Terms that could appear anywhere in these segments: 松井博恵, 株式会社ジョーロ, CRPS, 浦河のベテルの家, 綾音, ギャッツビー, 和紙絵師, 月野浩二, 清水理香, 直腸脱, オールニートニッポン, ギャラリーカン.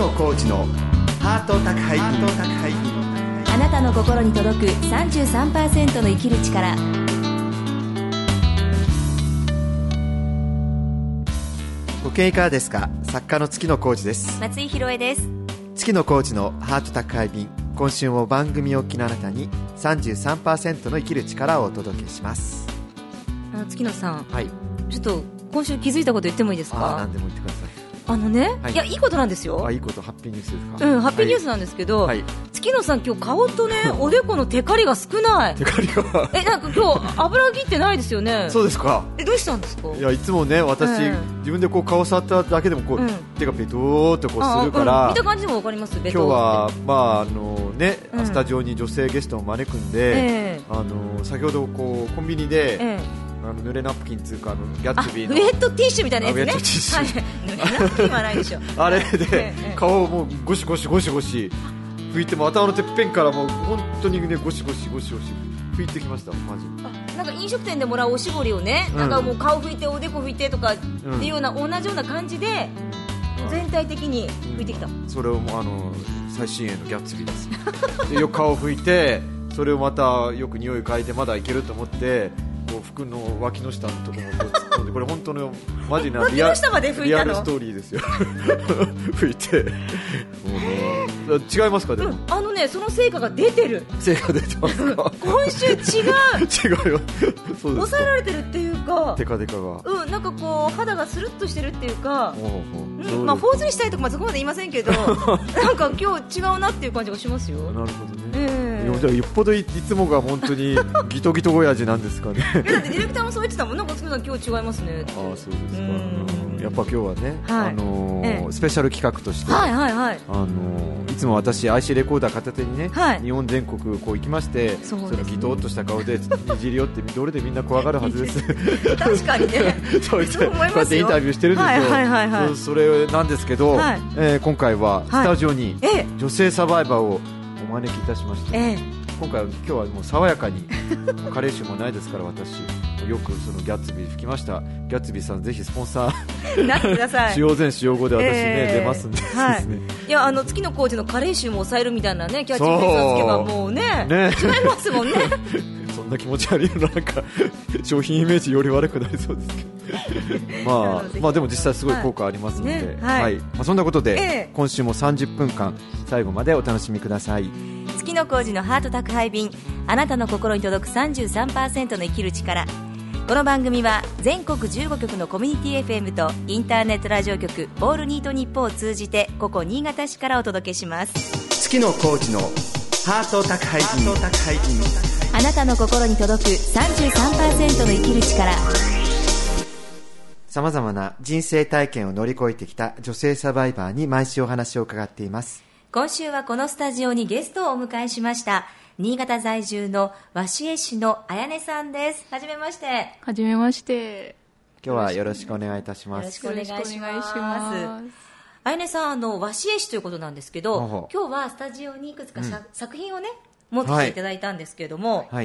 野浩二のハート宅配便、あなたの心に届く 33% の生きる力。ご経営いかがですか。作家の月野浩二です。松井博恵です。月野浩二のハート宅配便、今週も番組をお聞きのあなたに 33% の生きる力をお届けします。月野さん、はい、ちょっと今週気づいたこと言ってもいいですか。何でも言ってください。ね、はい、いや、いいことなんですよ。あ、いいこと、ハッピーニュースですか。うん、ハッピーニュースなんですけど、はい、月野さん今日顔とね、おでこのテカリが少ない。テカリがなんか今日油切ってないですよね。そうですか。どうしたんですか。いや、いつもね、私、自分でこう顔触っただけでもこう、手がベドーっとこうするから、見た感じでもわかります。ベドーって。今日は、まあね、スタジオに女性ゲストを招くんで、先ほどこうコンビニで、濡れナプキンというかギャッツビーのウェットティッシュみたいなやつね。濡れナプキンはないでしょあれで顔をもうゴシゴシゴシゴシ拭いて、も頭のてっぺんからもう本当にねゴシゴシゴシゴシ拭いてきました。マジなんか飲食店でもらうおしぼりをね、なんかもう顔拭いておでこ拭いてとかっていうような、同じような感じで全体的に拭いてきた。それをもう最新鋭のギャッツビーですでよく顔拭いて、それをまたよく匂い嗅いで、まだいけると思って服の脇の下のところでこれ本当のマジなリアルストーリーですよ拭いて違いますか。でも、ね、その成果が出てる。成果出てますか今週違うよ。そうです。抑えられてるっていうか、テカテカが、なんかこう肌がスルッとしてるっていうか、まあフォーズにしたいとか、そこまで言いませんけどなんか今日違うなっていう感じがしますよ。なるほどね。よっぽど いつもが本当にギトギト親父なんですかねだってディレクターもそう言ってたもん。なんか今日違いますねって。ああ、そうですか。やっぱ今日はね、スペシャル企画として、いつも私 IC レコーダー片手にね、日本全国こう行きまして、そのギトッとした顔でにじり寄ってどれでみんな怖がるはずです確かにねそうやってインタビューしてるんですよ。それなんですけど、今回はスタジオに女性サバイバーをお招きいたしました。今日はもう爽やかに加齢臭もないですから私よくそのギャッツビー吹きました。ギャッツビーさんぜひスポンサーなってください。使用前使用後で私ね、出ますんで、いや、月野浩二の加齢臭も抑えるみたいなねキャッチフレーズをつけばもう ね違いますもんねそんな気持ち悪いのなんか商品イメージより悪くなりそうですけどまあでも実際すごい効果ありますので、そんなことで今週も30分間最後までお楽しみください。月野浩二のハート宅配便、あなたの心に届く 33% の生きる力。この番組は全国15局のコミュニティ FM とインターネットラジオ局オールニートニッポンを通じてここ新潟市からお届けします。月野浩二のハート宅配便、あなたの心に届く 33% の生きる力。さまざまな人生体験を乗り越えてきた女性サバイバーに毎週お話を伺っています。今週はこのスタジオにゲストをお迎えしました。新潟在住の鷲江市のあやねさんです。はじめまして。はじめまして。今日はよろしくお願いいたします。よろしくお願いします。あやねさん、鷲江市ということなんですけど、今日はスタジオにいくつか、作品をね持ってきていただいたんですけれども、こ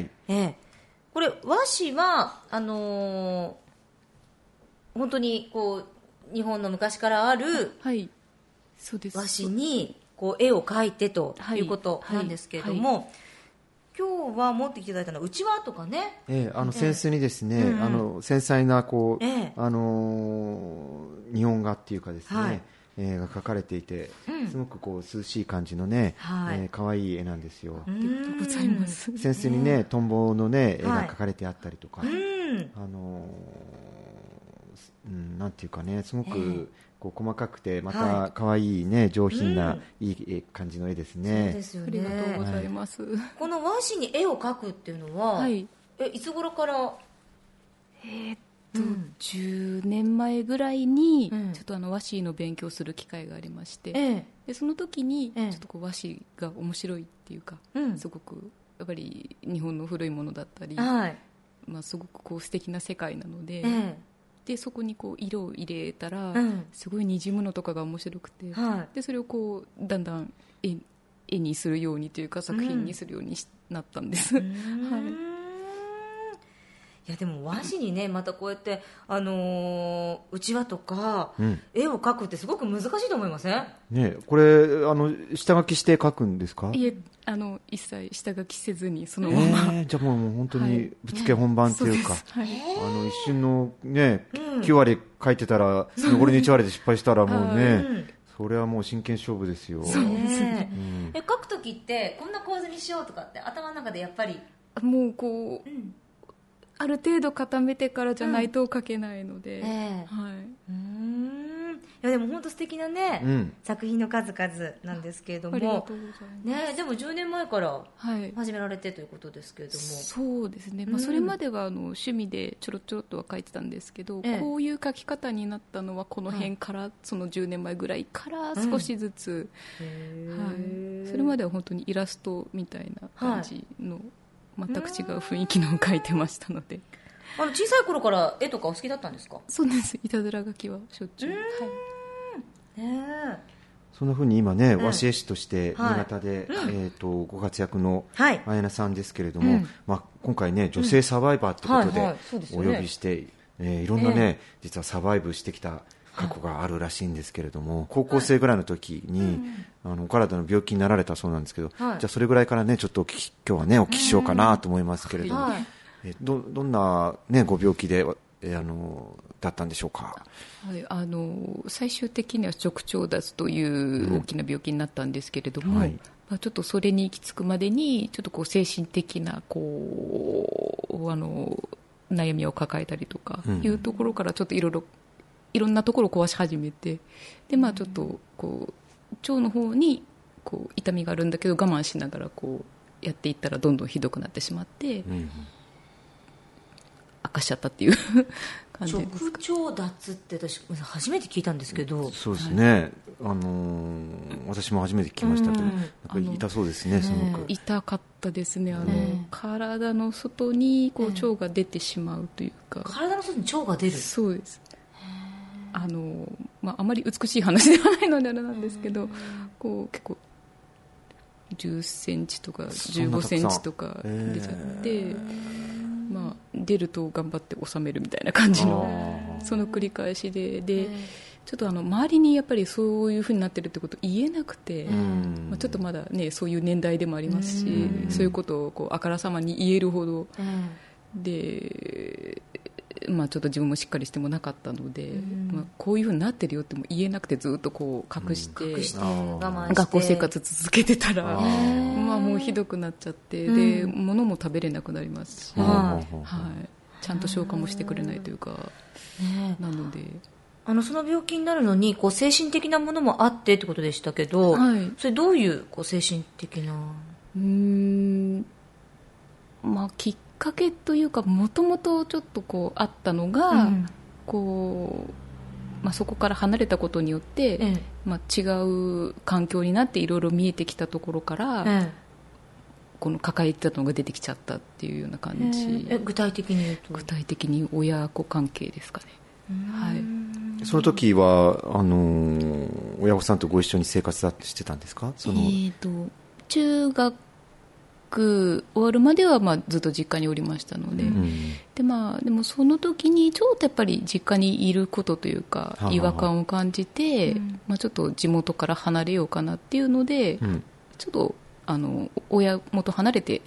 れ和紙は本当にこう日本の昔からある和紙にこう絵を描いてということなんですけれども、今日は持ってきていただいたのはうちわとかね、扇子にですね、繊細なこう、日本画っていうかですね、が描かれていて、すごくこう涼しい感じのね、可愛い絵なんですよ。扇子にねトンボのね絵が描かれてあったりとか、なんていうかね、すごくこう細かくてまた可愛いね、上品ないい感じの絵ですね。そうですよね。ありがとうございます。この和紙に絵を描くっていうのは、いつ頃から？10年前ぐらいにちょっと和紙の勉強する機会がありまして、でその時にちょっとこう和紙が面白いっていうか、すごくやっぱり日本の古いものだったり、すごくこう素敵な世界なので。でそこにこう色を入れたらすごいにじむのとかが面白くて、でそれをこうだんだん 絵にするようにというか作品にするようになったんです、いやでも和紙にねまたこうやってうちわとか、うん、絵を描くってすごく難しいと思いません？ね、これ下書きして描くんですか？いえ一切下書きせずにそのまま、じゃあもう本当にぶつけ本番というか、はい、一瞬の、ね、9割描いてたら残りの1割で失敗したらもうね、うん、それはもう真剣勝負ですよ。そうですね、うん、描くときってこんな構図にしようとかって頭の中でやっぱりもうこう、うんある程度固めてからじゃないと書けないので、うんはい、いやでも本当素敵なね、うん、作品の数々なんですけれども、ありがとうございます、ね、でも10年前から始められてということですけれども、そうですね、まあ、それまでは趣味でちょろちょろっとは書いてたんですけど、うん、こういう書き方になったのはこの辺から、うん、その10年前ぐらいから少しずつ、うんはい、それまでは本当にイラストみたいな感じの、はい全く違う雰囲気のを描いてましたので、小さい頃から絵とかお好きだったんですか？そうです、いたずら書きはしょっちゅう、はいそんな風に今ね、和紙絵師として新潟で、はいご活躍の綾菜さんですけれども、はいまあ、今回ね女性サバイバーということでお呼びして、いろんなね実はサバイブしてきた過去があるらしいんですけれども、高校生ぐらいの時に、はい、お体の病気になられたそうなんですけど、はい、じゃあそれぐらいからねちょっと今日はねお聞きしようかなと思いますけれども、はい、どんな、ね、ご病気でだったんでしょうか？はい、最終的には直腸脱という大きな病気になったんですけれども、うんはいまあ、ちょっとそれに行き着くまでにちょっとこう精神的なこう悩みを抱えたりとかいうところからちょっといろんなところを壊し始めて、で、まあ、ちょっとこう腸の方にこう痛みがあるんだけど我慢しながらこうやっていったらどんどんひどくなってしまって、うん、悪化しちゃったっていう感じですか。直腸脱って私初めて聞いたんですけど、そうですね、はい私も初めて聞きましたけど、なんか痛そうですね、すごく痛かったですね、体の外にこう腸が出てしまうというか、体の外に腸が出る、そうです、まあ、あまり美しい話ではないのであれなんですけど、こう結構10センチとか15センチとか出ちゃって、まあ、出ると頑張って収めるみたいな感じのその繰り返しでちょっと周りにやっぱりそういう風になってるってことを言えなくて、まあ、ちょっとまだ、ね、そういう年代でもありますし、そういうことをこうあからさまに言えるほどで、まあ、ちょっと自分もしっかりしてもなかったので、まあ、こういう風になってるよっても言えなくてずっとこう隠して学校生活続けてたら、まあ、もうひどくなっちゃって、で物も食べれなくなりますし、はい、ちゃんと消化もしてくれないというか、なのでその病気になるのにこう精神的なものもあってってことでしたけど、はい、それどういう、こう精神的なまあきっかけというか、もともとちょっとこうあったのが、こうまあ、そこから離れたことによって、まあ、違う環境になっていろいろ見えてきたところから、この抱えてたのが出てきちゃったっていうような感じ、具体的に言うと、具体的に親子関係ですかね、はい、その時は親御さんとご一緒に生活してたんですか？中学終わるまではまあずっと実家におりましたので、で、まあ、でもその時にちょっとやっぱり実家にいることというか違和感を感じて、まあ、ちょっと地元から離れようかなっていうので、ちょっと親元離れて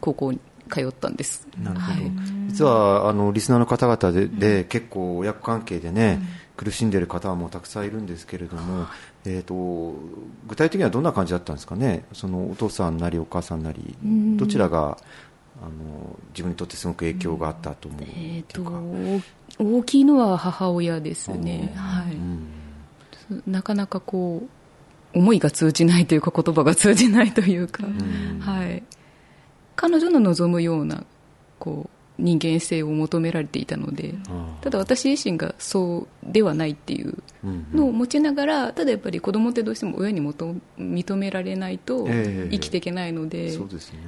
高校に通ったんです。なるほど、はい、実はリスナーの方々 で結構親子関係でね、苦しんでいる方はもうたくさんいるんですけれども、具体的にはどんな感じだったんですかね？そのお父さんなりお母さんなりどちらが自分にとってすごく影響があったと思うというか、大きいのは母親ですね、はいなかなかこう思いが通じないというか、言葉が通じないというか、はい、彼女の望むようなこう人間性を求められていたので、ただ私自身がそうではないっていうのを持ちながら、ただやっぱり子供ってどうしても親に認められないと生きていけないので、そうですね、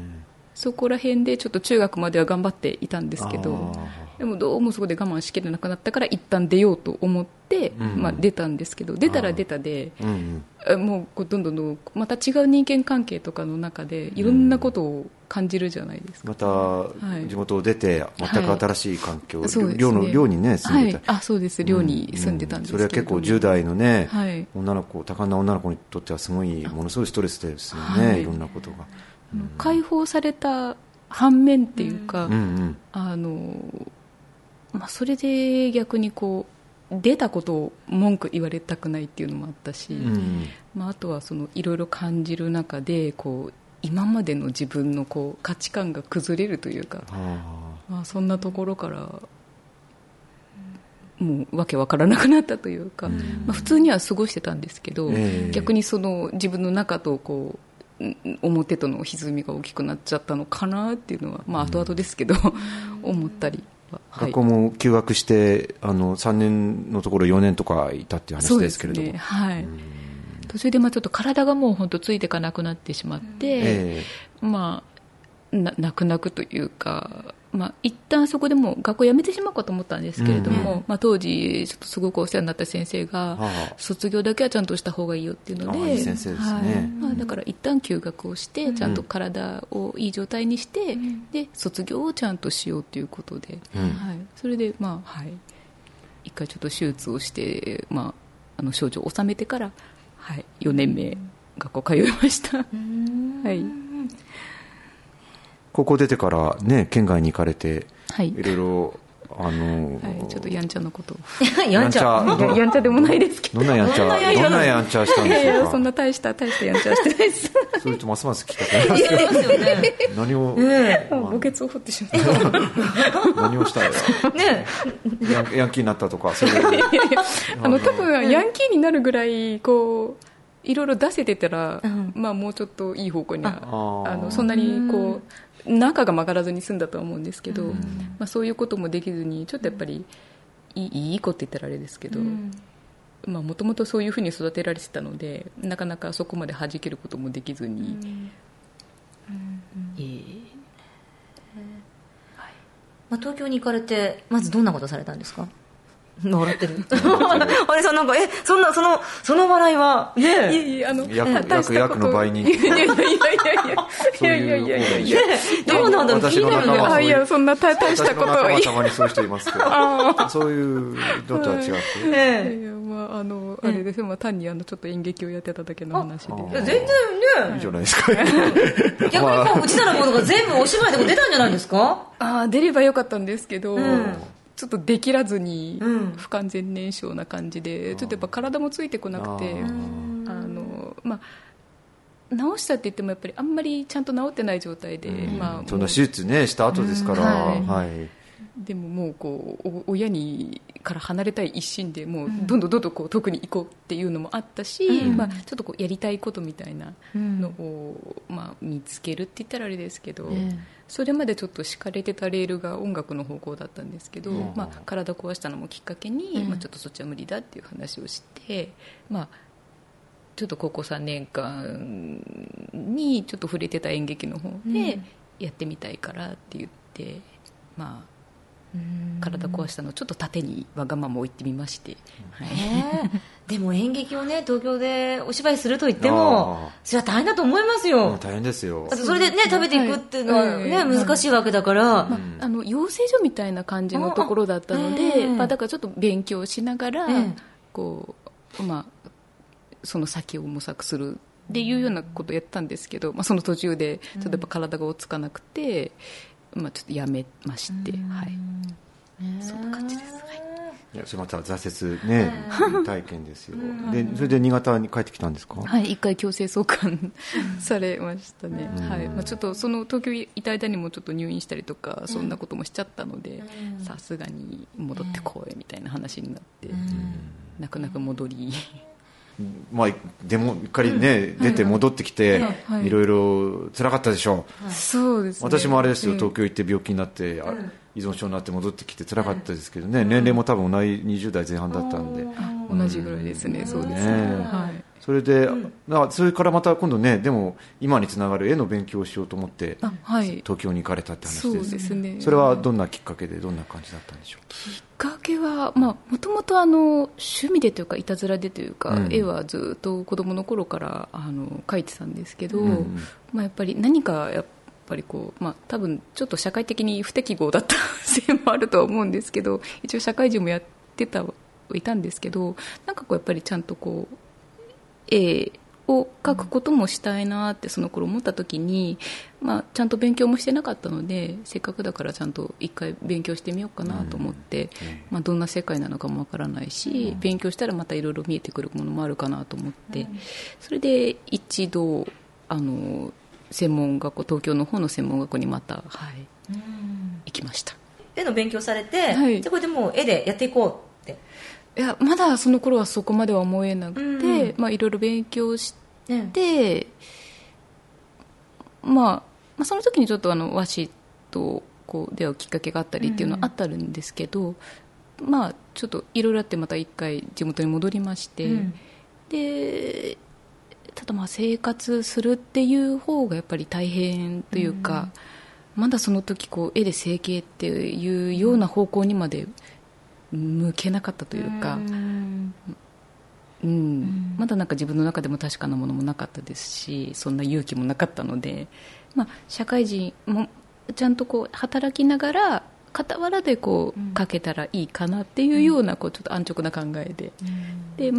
そこら辺でちょっと中学までは頑張っていたんですけど、でもどうもそこで我慢しきれなくなったから一旦出ようと思って、まあ、出たんですけど、出たら出たで、もうどんどんまた違う人間関係とかの中でいろんなことを感じるじゃないですか、また地元を出て全く新しい環境、寮に、ね、住んでた、あ、そうです、寮に住んでたんですけど、それは結構10代の、ね、女の子、多感な女の子にとってはすごいものすごいストレスですよね、いろんなことが、解放された反面っていうか、まあ、それで逆にこう出たことを文句言われたくないっていうのもあったし、まあ、あとはそのいろいろ感じる中でこう今までの自分のこう価値観が崩れるというか、まあ、そんなところからもうわけわからなくなったというか、まあ、普通には過ごしてたんですけど、逆にその自分の中とこう表との歪みが大きくなっちゃったのかなっていうのは、まあ、後々ですけど、思ったり、学校も休学して3年のところ4年とかいたっていう話ですけれども、そうですね、はい、途中でまあちょっと体がもう本当ついていかなくなってしまって、まあ、泣くというか、まあ、一旦そこでもう学校辞めてしまうかと思ったんですけれども、まあ、当時ちょっとすごくお世話になった先生が、卒業だけはちゃんとした方がいいよっていうので、いい先生ですね、まあ、だから一旦休学をして、ちゃんと体をいい状態にして、で卒業をちゃんとしようということで、それで、まあ、一回ちょっと手術をして、まあ、症状を治めてから、4年目学校通いました。高校出てから、ね、県外に行かれて、いろいろちょっとやんちゃなことやんちゃでもないですけど、どんなやんちゃしたんでしょうか。そんな大したやんちゃしてないです。それとますます聞きたくなりますよね。何を、墓穴を掘ってしまった何をしたんですか、ヤンキーになったとか、そういう多分ヤンキーになるぐらいこういろいろ出せてたら、まあ、もうちょっといい方向にはそんなにこう中が曲がらずに済んだとは思うんですけど、まあ、そういうこともできずにちょっとやっぱりいい子って言ったらあれですけど、もともとそういうふうに育てられてたのでなかなかそこまで弾けることもできずに、まあ、東京に行かれてまずどんなことされたんですか。笑ってるあれさんなんかその笑いはね、約の倍にいやどうなんだろう、気になるね。いやそんな大したことは私の仲間たまにそういう人いますけどそういうのとは違って、いやまああれです、まあ単にちょっと演劇をやってただけの話で、全然ねいいじゃないですか。逆にこう内田のことが全部お芝居でも出たんじゃないですか。出ればよかったんですけど、ちょっとできらずに不完全燃焼な感じで、ちょっとやっぱ体もついてこなくて、まあ治したって言ってもやっぱりあんまりちゃんと治ってない状態で、まあ、そんな手術ねした後ですから、でももうこう親にから離れたい一心でもうどんどんこう特に行こうっていうのもあったし、まあ、ちょっとこうやりたいことみたいなのを、まあ、見つけるって言ったらあれですけど、それまでちょっと敷かれてたレールが音楽の方向だったんですけど、まあ、体壊したのもきっかけに、まあ、ちょっとそっちは無理だっていう話をして、まあ、ちょっと高校3年間にちょっと触れてた演劇の方でやってみたいからって言って、まあ体壊したのをちょっと縦にわがままを言ってみまして、でも演劇をね東京でお芝居すると言ってもそれは大変だと思いますよ。大変ですよ。それでね食べていくっていうのはね難しいわけだから、養成所みたいな感じのところだったので、まあ、だからちょっと勉強しながら、こうまあその先を模索するっていうようなことをやったんですけど、まあ、その途中でちょっとやっぱ体が落ち着かなくて、まあ、ちょっとやめまして、そんな感じです。いやそれまた挫折、ね、体験ですよ。でそれで新潟に帰ってきたんですか。一回強制送還されましたね。まあ、ちょっとその東京いた間にもちょっと入院したりとかそんなこともしちゃったので、さすがに戻ってこいみたいな話になって、泣く泣く戻りまあ、でもうっかり、ね出て戻ってきていろいろつらかったでしょう。そうですね、私もあれですよ、東京行って病気になって、依存症になって戻ってきてつらかったですけどね、年齢も多分同じ20代前半だったんで、同じぐらいですね。そうですね、それで、うん、それからまた今度ね、でも今につながる絵の勉強をしようと思って、はい、東京に行かれたって話です。そうですね。それはどんなきっかけでどんな感じだったんでしょう。きっかけはもともと趣味でというかいたずらでというか、うん、絵はずっと子どもの頃から描いてたんですけど、うんうんやっぱり何かやっぱりこう多分ちょっと社会的に不適合だったせいもあるとは思うんですけど、一応社会人もやっていたんですけど、なんかこうやっぱりちゃんとこう絵を描くこともしたいなってその頃思った時に、ちゃんと勉強もしてなかったので、せっかくだからちゃんと一回勉強してみようかなと思って、どんな世界なのかもわからないし、勉強したらまたいろいろ見えてくるものもあるかなと思って、それで一度専門学校、東京の方の専門学校にまた、行きました。絵の勉強されて、これでもう絵でやっていこうって。いや、まだその頃はそこまでは思えなくて、いろいろ勉強して、その時にちょっと和紙とこう出会うきっかけがあったりっていうのはあったんですけど、ちょっといろいろあってまた一回地元に戻りまして、でただ生活するっていう方がやっぱり大変というか、まだその時こう絵で生計っていうような方向にまで向けなかったというか、まだなんか自分の中でも確かなものもなかったですし、そんな勇気もなかったので、社会人もちゃんとこう働きながら傍らでこうかけたらいいかなっていうようなこうちょっと安直な考えで、で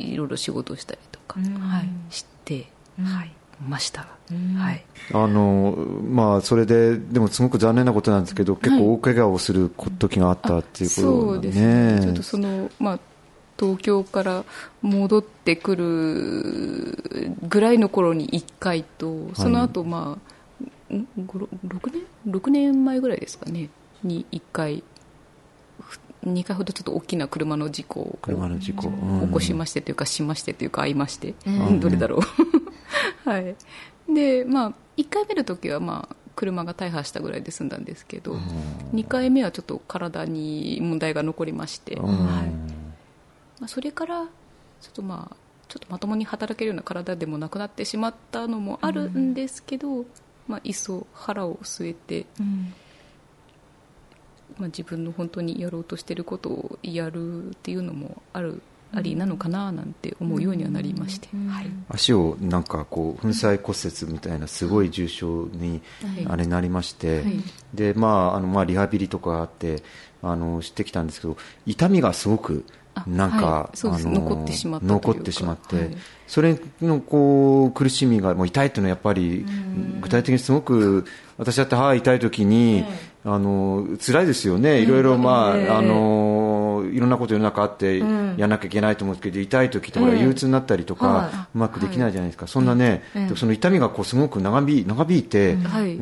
いろいろ仕事をしたりとか、してました。それででもすごく残念なことなんですけど、結構大怪我をする時があったっていうことですね。そうですね。ちょっとその東京から戻ってくるぐらいの頃に1回と、その後6年前ぐらいですかねに2回ほどちょっと大きな車の事故を起こしましてというか、しましてというか、会いまして、どれだろうで1回目の時は車が大破したぐらいで済んだんですけど、2回目はちょっと体に問題が残りまして、それからちょっとまともに働けるような体でもなくなってしまったのもあるんですけど、いっそ腹を据えて、自分の本当にやろうとしていることをやるっていうのもありなのかななんて思うようにはなりまして、足をなんかこう粉砕骨折みたいなすごい重症にあれなりまして、でリハビリとかあってしてきたんですけど、痛みがすごくなんか残ってしまって、それのこう苦しみがもう痛いというのはやっぱり具体的にすごく、私だって歯が痛い時に、辛いですよね。いろいろいろんなこと世の中あってやらなきゃいけないと思うんですけど、痛い時とか憂鬱になったりとかうまくできないじゃないですか。そんなね、その痛みがこうすごく長引いて、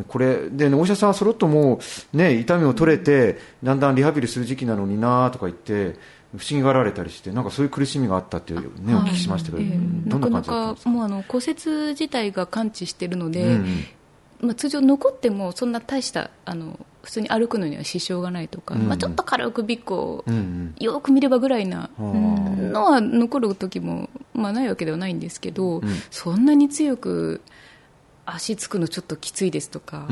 これでね、お医者さんはそろっともうね、痛みを取れてだんだんリハビリする時期なのになとか言って不思議がられたりして、なんかそういう苦しみがあったっていうね、お聞きしましたけど、どんな感じだったんですか？なかなかもう骨折自体が完治しているので、通常残ってもそんな大した普通に歩くのには支障がないとか、ちょっと軽くびっこをよく見ればぐらいなのは残る時もないわけではないんですけど、そんなに強く足つくのちょっときついですとか、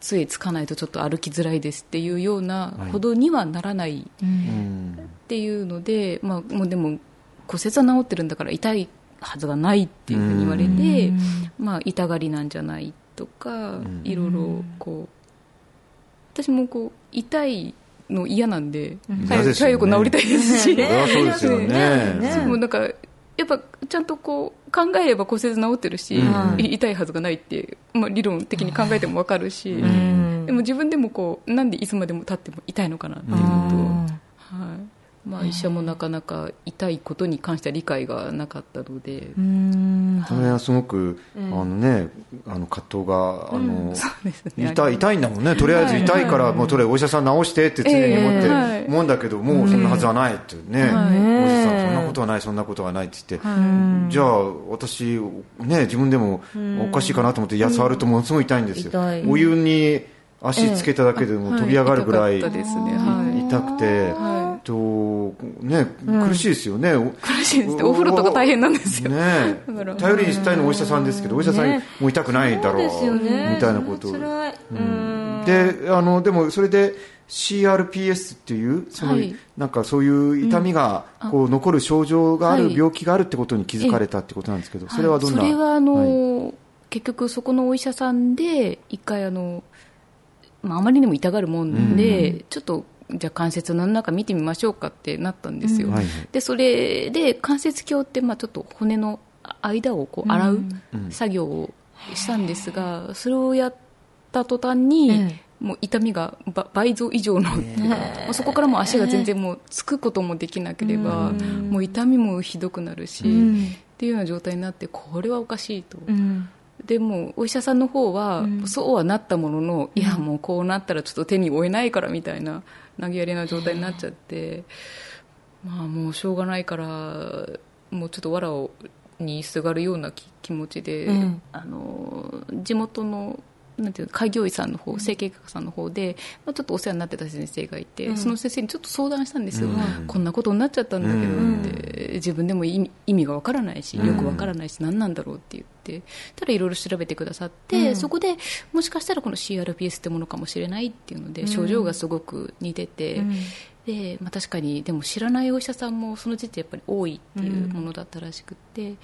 杖つかないとちょっと歩きづらいですっていうようなほどにはならないっていうので、もうでも骨折は治ってるんだから痛いはずがないっていうふうに言われて、痛がりなんじゃないとか、いろいろこう私もこう痛いの嫌なんで、早く治りたいですし、そうですよね。もうなんかやっぱちゃんとこう考えれば骨折治ってるし、痛いはずがないって、理論的に考えても分かるし、でも自分でもこうなんでいつまでも経っても痛いのかなっていうのと、医者もなかなか痛いことに関しては理解がなかったので、それはすごく葛藤が痛いんだもんね。とりあえず痛いからもうとりあえずお医者さん治してって常に思って、もんだけど、もうそんなはずはないってね、お医者さんそんなことはない、そんなことはないって言って、じゃあ私ね、自分でもおかしいかなと思って触るとものすごい痛いんですよ。お湯に足つけただけでも飛び上がるぐらい痛くて。ね、苦しいですよね、うん、苦しいですってお風呂とか大変なんですよ、ね、頼りにしたいのお医者さんですけど、お医者さんも痛くないだろう、ね、そうですよね、みたいなことを、うん、で、でもそれでCRPS っていうその、はい、なんかそういう痛みがこう残る症状がある、病気があるってことに気づかれたってことなんですけど、それはどんな、はい、それははい、結局そこのお医者さんで一回あまりにも痛がるもんで、うんうん、ちょっとじゃあ関節の中見てみましょうかってなったんですよ、うん、でそれで関節鏡ってちょっと骨の間をこう洗う作業をしたんですが、うんうん、それをやった途端に、うんもう痛みが倍増以上の、そこからもう足が全然もうつくこともできなければ、もう痛みもひどくなるし、っていうような状態になって、これはおかしいと、でもお医者さんの方は、そうはなったものの、いやもうこうなったらちょっと手に負えないからみたいな投げやりな状態になっちゃって、もうしょうがないからもうちょっと藁にすがるような気持ちで、地元のなんていう開業医さんの方、整形外科さんの方で、ちょっとお世話になってた先生がいて、うん、その先生にちょっと相談したんですよ、うん、こんなことになっちゃったんだけど、うん、って自分でも意味がわからないし、よくわからないし、何なんだろうって言ってたら、いろいろ調べてくださって、うん、そこでもしかしたらこの CRPS ってものかもしれないっていうので、うん、症状がすごく似てて、うんで確かにでも知らないお医者さんもその時点やっぱり多いっていうものだったらしくて、うん、で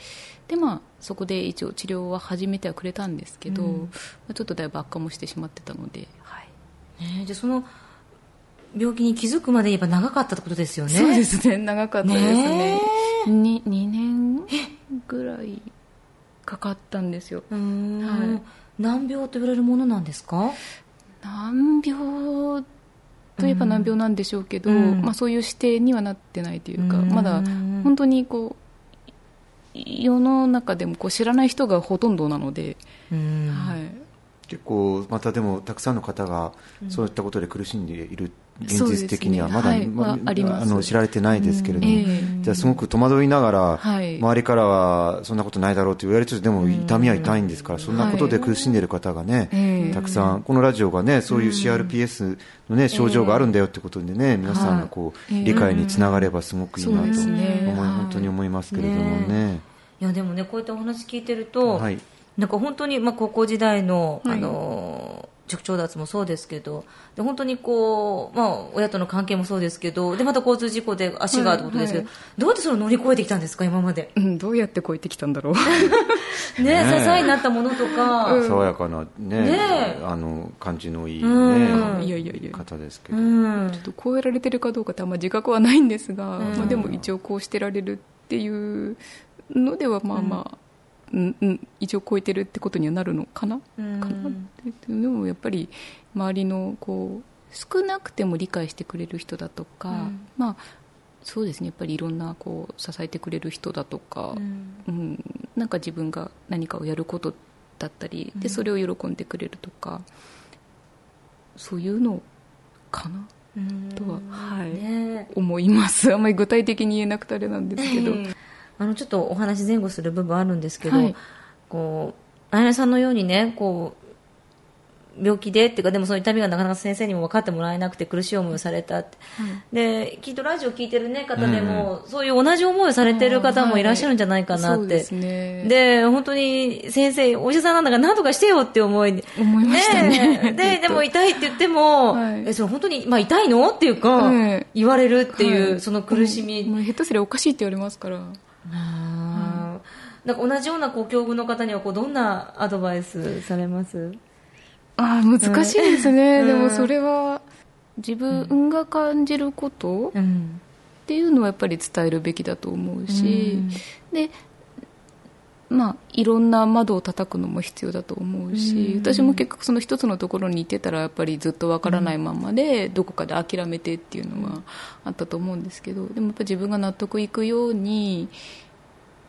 そこで一応治療は始めてはくれたんですけど、うんちょっとだいぶ悪化もしてしまってたので、はいじゃあその病気に気づくまで言えば長かったってことですよね。そうですね、長かったですね、2年ぐらいかかったんですよ。はい、難病と言われるものなんですか。難病といえば難病なんでしょうけど、そういう指定にはなってないというか、まだ本当にこう世の中でもこう知らない人がほとんどなので、はい、結構またでもたくさんの方がそういったことで苦しんでいる、現実的にはまだ、知られてないですけれども、じゃあすごく戸惑いながら、周りからはそんなことないだろうと言われつつ、でも痛みは痛いんですから、そんなことで苦しんでいる方がね、たくさん、このラジオがね、そういう CRPS の、ね症状があるんだよってことでね、皆さんのこう、理解につながればすごくいいなと、本当に思いますけれどもね。いやでもね、こういったお話聞いてると、なんか本当に、高校時代の、直腸脱もそうですけど、で本当にこう、親との関係もそうですけど、でまた交通事故で足があることですけど、どうやってそれを乗り越えてきたんですか今まで。どうやって越えてきたんだろうね支えになったものとか、爽やかな、感じのいい、方ですけど、ちょっと超えられてるかどうかってあんま自覚はないんですが、でも一応こうしてられるっていうのでは一応超えてるってことにはなるのかな、でもやっぱり周りのこう少なくても理解してくれる人だとか、そうですね、やっぱりいろんなこう支えてくれる人だとか、なんか自分が何かをやることだったりで、それを喜んでくれるとか、そういうのかなとは、思います。あんまり具体的に言えなくてあれなんですけど、ちょっとお話前後する部分あるんですけど、こう綾音さんのようにね、こう病気でっていうか、でもその痛みがなかなか先生にも分かってもらえなくて苦しい思いをされたって、できっとラジオ聞いてる、ね、方でも、そういう同じ思いをされてる方もいらっしゃるんじゃないかなって、で本当に先生、お医者さんなんだから何とかしてよって思いで思いましたね。でも痛いって言っても、それ本当に、痛いのっていうか、言われるっていう、その苦しみ、下手すりゃおかしいって言われますから。なんか同じようなこう境遇の方にはこうどんなアドバイスされます？難しいですね、でもそれは自分が感じることっていうのはやっぱり伝えるべきだと思うし、でいろんな窓を叩くのも必要だと思うし、私も結局その一つのところにいてたらやっぱりずっとわからないままで、どこかで諦めてっていうのはあったと思うんですけど、でもやっぱ自分が納得いくように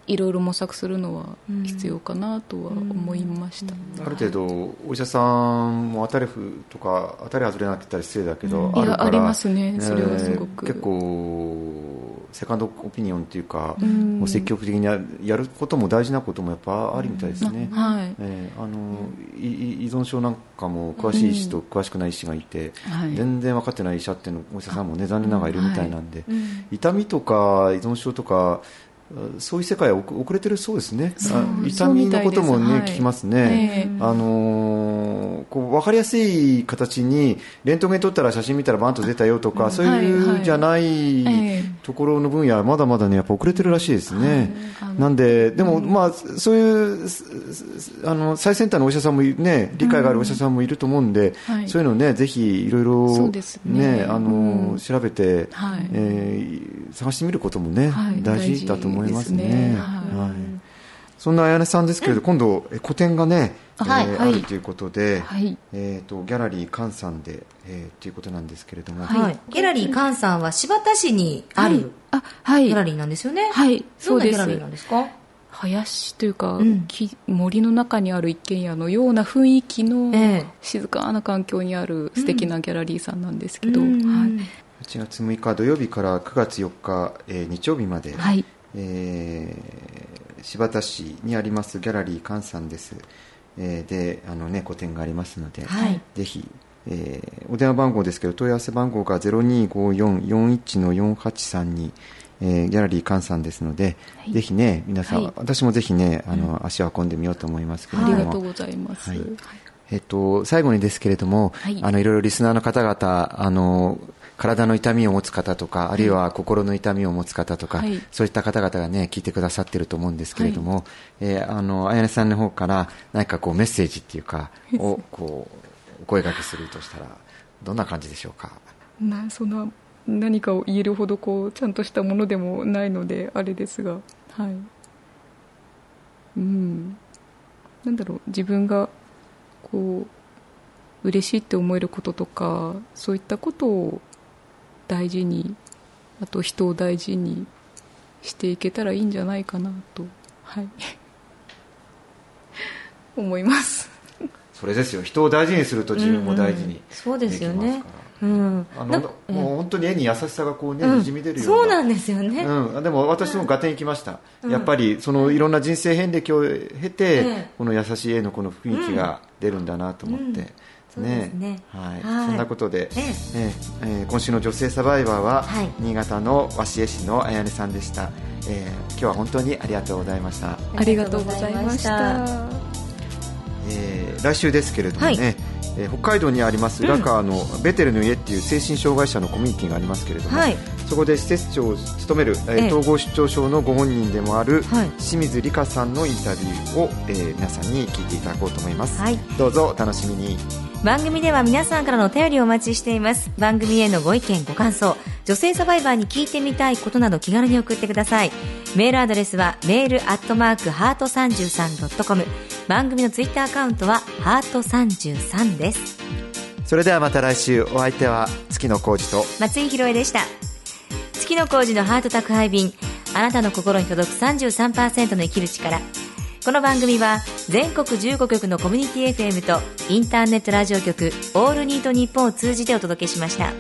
いろいろ模索するのは必要かなとは思いました、ある程度お医者さんも当たりとか当たり外れなって言ったら失礼だけど、あるから、ありますね、それはすごく結構セカンドオピニオンというか、うん、もう積極的にやることも大事なこともやっぱあるみたいですね、うん、はい依存症なんかも詳しい医師と詳しくない医師がいて、うん、全然分かってない医者っていうのお医者さんも、ね、残念ながらいるみたいなんで、うんはいうん、痛みとか依存症とかそういう世界は遅れてるそうですね。痛みのことも、ねはい、聞きますね、こう分かりやすい形にレントゲン撮ったら写真見たらバンと出たよとか、うん、そういうじゃない、はいはい、ところの分野はまだまだ、ね、やっぱ遅れてるらしいですね、はい、なんででも、うんまあ、そういう最先端のお医者さんも、ね、理解があるお医者さんもいると思うんで、うんはい、そういうのを、ね、ぜひいろいろ、ねうん、調べて、はい探してみることも、ねはい、大事だと思いますね、はいはい、そんな綾音さんですけれど今度個展がね、はいはい、あるということで、はいギャラリーカンさんで、ということなんですけれども、はい、ギャラリーカンさんは新発田市にある、はいあはい、ギャラリーなんですよね、はい、そうです。どんなギャラリーなんですか？林というか、うん、森の中にある一軒家のような雰囲気の静かな環境にある素敵なギャラリーさんなんですけど、うんはい、8月6日土曜日から9月4日、日曜日まで、はい新発田市にありますギャラリーカンさんです、でね、個展がありますので、はい、ぜひ、お電話番号ですけど問い合わせ番号が 0254-41-4832、ギャラリーカンさんですので、はい、ぜひね皆さん、はい、私もぜひね足を運んでみようと思いますけれども、はい、ありがとうございます、はい最後にですけれども、はい、いろいろリスナーの方々体の痛みを持つ方とかあるいは心の痛みを持つ方とか、はい、そういった方々が、ね、聞いてくださっていると思うんですけれども、はい綾音さんの方から何かこうメッセージっていうかをこうお声掛けするとしたらどんな感じでしょうか？そんな何かを言えるほどこうちゃんとしたものでもないのであれですが、はいうん、なんだろう自分がこう嬉しいって思えることとかそういったことを大事にあと人を大事にしていけたらいいんじゃないかなと、はい、思います。それですよ。人を大事にすると自分も大事にできますから、うんうん、そうですよね、うん、もう本当に絵に優しさがこう、ねうん、にじみ出るようなそうなんですよね、うん、でも私もガテン行きました、うん、やっぱりそのいろんな人生遍歴を経て、うん、この優しい絵のこの雰囲気が出るんだなと思って、うんうんそうですねはいはい、そんなことで、今週の女性サバイバーは、はい、新潟の鷲江市の綾音さんでした、今日は本当にありがとうございました。ありがとうございました、来週ですけれどもね、はい北海道にあります浦河のベテルの家っていう精神障害者のコミュニティがありますけれども、はい、そこで施設長を務める、統合失調症のご本人でもある、はい、清水理香さんのインタビューを、皆さんに聞いていただこうと思います、はい、どうぞお楽しみに。番組では皆さんからのお便りをお待ちしています。番組へのご意見ご感想女性サバイバーに聞いてみたいことなど気軽に送ってください。メールアドレスはmail@heart33.com 番組のツイッターアカウントは heart33 です。それではまた来週お相手は月野浩二と松井博恵でした。月野浩二のハート宅配便あなたの心に届く 33% の生きる力。この番組は全国15局のコミュニティ FM とインターネットラジオ局オールニートニッポンを通じてお届けしました。